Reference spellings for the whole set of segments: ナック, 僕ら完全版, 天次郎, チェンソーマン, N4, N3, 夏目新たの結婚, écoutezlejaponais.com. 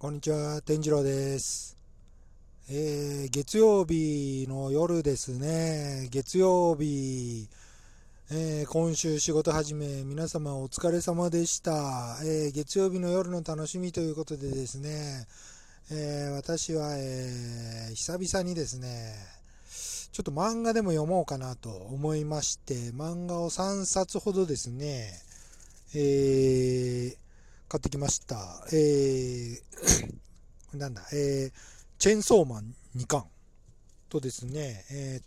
こんにちは、天次郎です。月曜日の夜ですね。月曜日、今週仕事始め、皆様お疲れ様でした。月曜日の夜の楽しみということでですね、私は、久々にですね、ちょっと漫画でも読もうかなと思いまして、漫画を3冊ほどですね、買ってきました。チェンソーマン2巻とですね、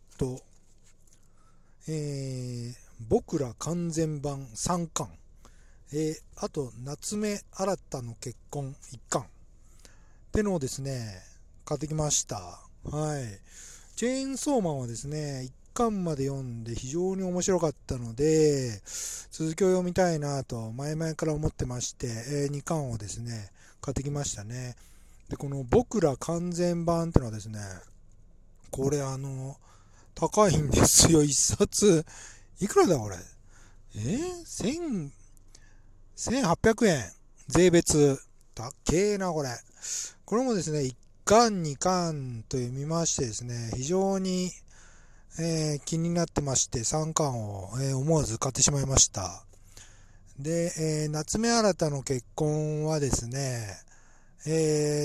僕ら完全版3巻、あと夏目新たの結婚1巻ってのをですね、買ってきました。はい。チェンソーマンはですね、1巻まで読んで非常に面白かったので続きを読みたいなと前々から思ってまして、2巻をですね買ってきましたね。でこの僕ら完全版ってのはですね、これ高いんですよ。1冊いくらだこれ、1800円税別。高えなこれ。これもですね1巻2巻と読みましてですね、非常に気になってまして3巻を、思わず買ってしまいました。で、夏目新たの結婚はですね、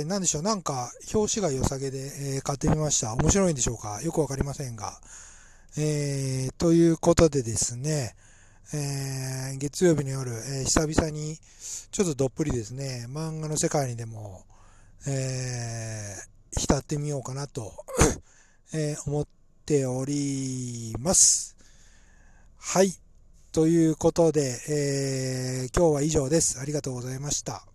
なんでしょう、なんか表紙が良さげで、買ってみました。面白いんでしょうか、よくわかりませんが、ということでですね、月曜日の夜、久々にちょっとどっぷりですね漫画の世界にでも、浸ってみようかなと、思っております。はい。ということで、今日は以上です。ありがとうございました。